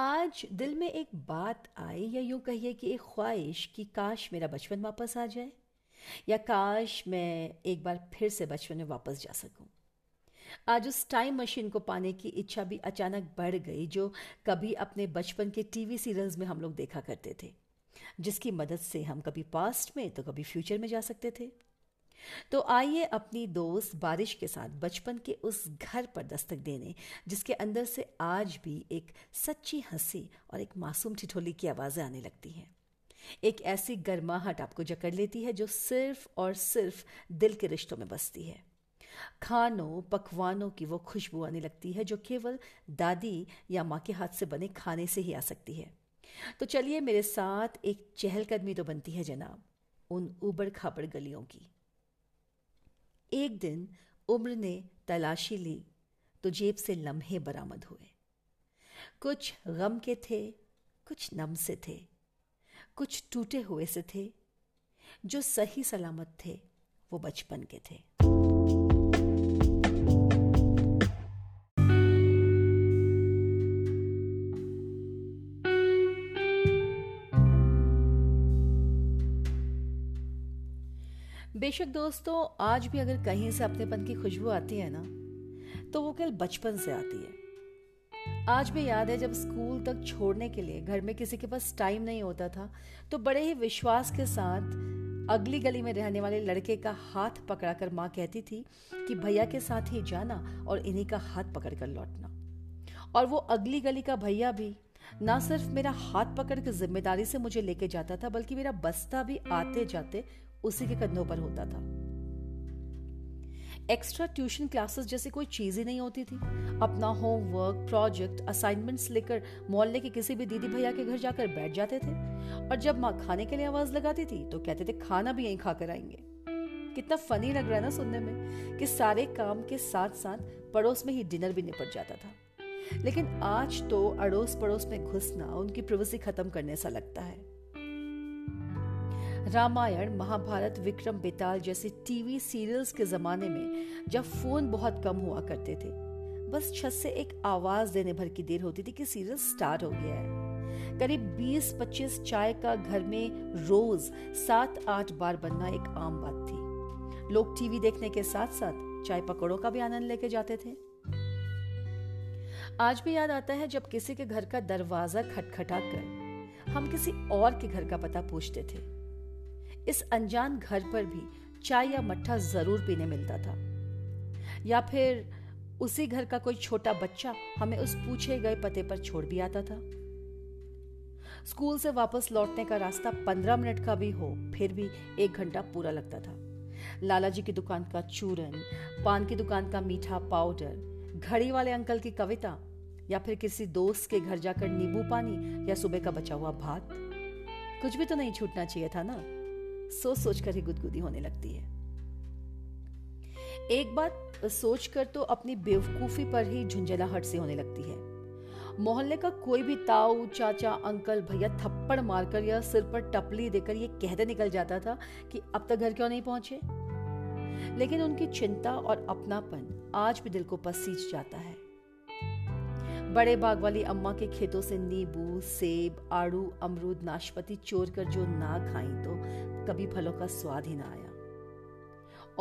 आज दिल में एक बात आई, या यूं कहिए कि एक ख्वाहिश कि काश मेरा बचपन वापस आ जाए, या काश मैं एक बार फिर से बचपन में वापस जा सकूं। आज उस टाइम मशीन को पाने की इच्छा भी अचानक बढ़ गई जो कभी अपने बचपन के टीवी सीरियल्स में हम लोग देखा करते थे, जिसकी मदद से हम कभी पास्ट में तो कभी फ्यूचर में जा सकते थे। तो आइए अपनी दोस्त बारिश के साथ बचपन के उस घर पर दस्तक देने, जिसके अंदर से आज भी एक सच्ची हंसी और एक मासूम ठिठोली की आवाजें आने लगती हैं। एक ऐसी गर्माहट आपको जकड़ लेती है जो सिर्फ और सिर्फ दिल के रिश्तों में बसती है। खानों पकवानों की वो खुशबू आने लगती है जो केवल दादी या माँ के हाथ से बने खाने से ही आ सकती है। तो चलिए मेरे साथ एक चहलकदमी तो बनती है जनाब उन उबड़ खाबड़ गलियों की। एक दिन उम्र ने तलाशी ली तो जेब से लम्हे बरामद हुए। कुछ गम के थे, कुछ नम से थे, कुछ टूटे हुए से थे। जो सही सलामत थे वो बचपन के थे। बेशक दोस्तों, आज भी अगर कहीं से अपनेपन की खुशबू आती है ना, तो वो केवल बचपन से आती है। आज भी याद है जब स्कूल तक छोड़ने के लिए घर में किसी के पास टाइम नहीं होता था, तो बड़े ही विश्वास के साथ अगली गली में रहने वाले लड़के का हाथ पकड़ाकर माँ कहती थी कि भैया के साथ ही जाना और इन्हीं का हाथ पकड़कर लौटना। और वो अगली गली का भैया भी ना सिर्फ मेरा हाथ पकड़ के जिम्मेदारी से मुझे लेके जाता था, बल्कि मेरा बस्ता भी आते जाते उसी के कंधों पर होता था। एक्स्ट्रा ट्यूशन क्लासेस जैसे कोई चीज ही नहीं होती थी। अपना होमवर्क, प्रोजेक्ट, असाइनमेंट्स लेकर मोहल्ले के किसी भी दीदी भैया के घर जाकर बैठ जाते थे, और जब माँ खाने के लिए आवाज लगाती थी तो कहते थे खाना भी यहीं खाकर आएंगे। कितना फनी लग रहा है ना सुनने में कि सारे काम के साथ साथ पड़ोस में ही डिनर भी निपट जाता था। लेकिन आज तो अड़ोस पड़ोस में घुसना उनकी प्राइवेसी खत्म करने सा लगता है। रामायण, महाभारत, विक्रम बेताल जैसे टीवी सीरियल्स के जमाने में जब फोन बहुत कम हुआ करते थे, बस छत से एक आवाज देने भर की देर होती थी कि सीरियल स्टार्ट हो गया है। करीब 20-25 चाय का घर में रोज 7-8 बार बनना एक आम बात थी। लोग टीवी देखने के साथ साथ चाय पकौड़ों का भी आनंद लेके जाते थे। आज भी याद आता है जब किसी के घर का दरवाजा खटखटाकर हम किसी और के घर का पता पूछते थे। इस अनजान घर पर भी चाय या मट्ठा जरूर पीने मिलता था, या फिर उसी घर का कोई छोटा बच्चा हमें उस पूछे गए पते पर छोड़ भी आता था। स्कूल से वापस लौटने का रास्ता 15 मिनट का भी हो, फिर भी 1 घंटा पूरा लगता था। लाला जी की दुकान का चूरन, पान की दुकान का मीठा पाउडर, घड़ी वाले अंकल की कविता, या फिर किसी दोस्त के घर जाकर नींबू पानी या सुबह का बचा हुआ भात, कुछ भी तो नहीं छूटना चाहिए था ना। सोच कर ही गुदगुदी होने लगती है। एक बात सोच कर तो अपनी बेवकूफी पर ही झुंझलाहट से होने लगती है। मोहल्ले का कोई भी ताऊ, चाचा, अंकल, भैया थप्पड़ मारकर या सिर पर टपली देकर ये कहते निकल जाता था कि अब तक घर क्यों नहीं पहुंचे। लेकिन उनकी चिंता और अपनापन आज भी दिल को पसीज जाता है। बड़े बाग वाली अम्मा के खेतों से नींबू, सेब, आड़ू, अमरूद, नाशपाती चोर कर जो ना खाई तो कभी फलों का स्वाद ही ना आया,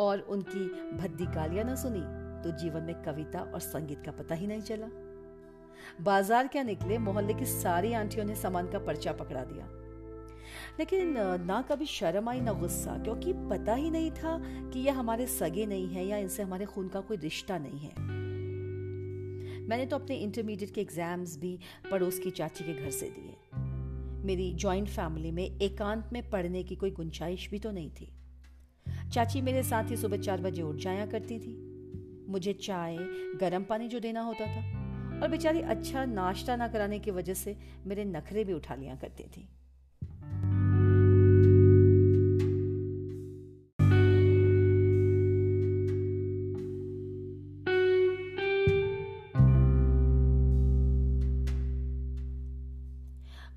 और उनकी भद्दी गालियां ना सुनी तो जीवन में कविता और संगीत का पता ही नहीं चला। बाजार क्या निकले, मोहल्ले की सारी आंटियों ने सामान का पर्चा पकड़ा दिया, लेकिन ना कभी शर्म आई ना गुस्सा, क्योंकि पता ही नहीं था कि यह हमारे सगे नहीं है या इनसे हमारे खून का कोई रिश्ता नहीं है। मैंने तो अपने इंटरमीडिएट के एग्जाम्स भी पड़ोस की चाची के घर से दिए। मेरी जॉइंट फैमिली में एकांत में पढ़ने की कोई गुंजाइश भी तो नहीं थी। चाची मेरे साथ ही सुबह 4 बजे उठ जाया करती थी। मुझे चाय, गर्म पानी जो देना होता था, और बेचारी अच्छा नाश्ता ना कराने की वजह से मेरे नखरे भी उठा लिया करती थी।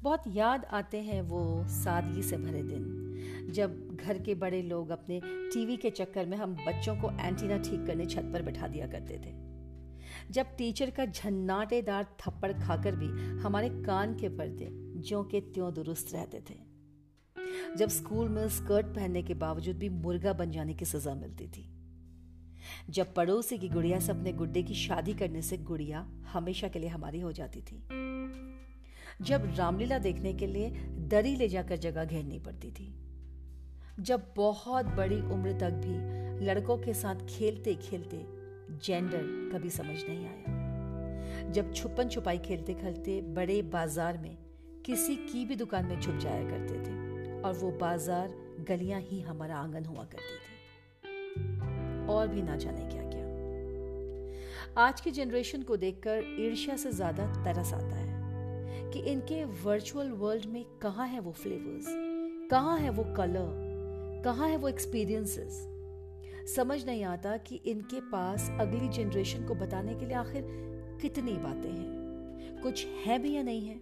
बहुत याद आते हैं वो सादगी से भरे दिन, जब घर के बड़े लोग अपने टीवी के चक्कर में हम बच्चों को एंटीना ठीक करने छत पर बैठा दिया करते थे। जब टीचर का झन्नाटेदार थप्पड़ खाकर भी हमारे कान के पर्दे ज्यों के त्यों दुरुस्त रहते थे। जब स्कूल में स्कर्ट पहनने के बावजूद भी मुर्गा बन जाने की सजा मिलती थी। जब पड़ोसी की गुड़िया से अपने गुड्डे की शादी करने से गुड़िया हमेशा के लिए हमारी हो जाती थी। जब रामलीला देखने के लिए दरी ले जाकर जगह घेरनी पड़ती थी। जब बहुत बड़ी उम्र तक भी लड़कों के साथ खेलते खेलते जेंडर कभी समझ नहीं आया। जब छुपन छुपाई खेलते खेलते बड़े बाजार में किसी की भी दुकान में छुप जाया करते थे और वो बाजार गलियां ही हमारा आंगन हुआ करती थी, और भी ना जाने क्या क्या। आज की जनरेशन को देखकर ईर्ष्या से ज्यादा तरस आता है कि इनके वर्चुअल वर्ल्ड में कहाँ है वो फ्लेवर्स, कहाँ है वो कलर, कहाँ है वो एक्सपीरियंसेस। समझ नहीं आता कि इनके पास अगली जनरेशन को बताने के लिए आखिर कितनी बातें हैं, कुछ है भी या नहीं है।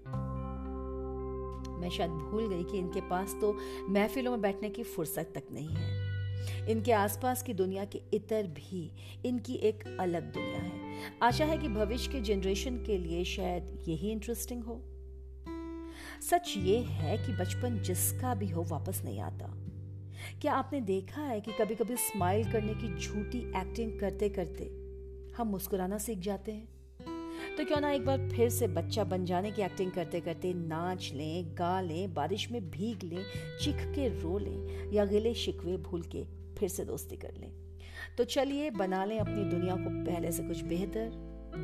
मैं शायद भूल गई कि इनके पास तो महफिलों में बैठने की फुर्सत तक नहीं है। इनके आसपास की दुनिया के इतर भी इनकी एक अलग दुनिया है। आशा है कि भविष्य के जनरेशन के लिए शायद यही इंटरेस्टिंग हो। सच ये है कि बचपन जिसका भी हो वापस नहीं आता। क्या आपने देखा है कि कभी कभी स्माइल करने की झूठी एक्टिंग करते करते हम मुस्कुराना सीख जाते हैं? तो क्यों ना एक बार फिर से बच्चा बन जाने की एक्टिंग करते करते नाच लें, गा लें, बारिश में भीग लें, चीख के रो लें या गिले शिकवे भूल के फिर से दोस्ती कर लें। तो चलिए बना लें अपनी दुनिया को पहले से कुछ बेहतर,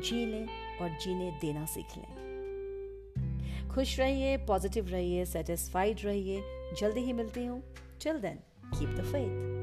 जी लें और जीने देना सीख लें। खुश रहिए, पॉजिटिव रहिए, सेटिस्फाइड रहिए। जल्दी ही मिलती हूँ। Till then, keep the faith.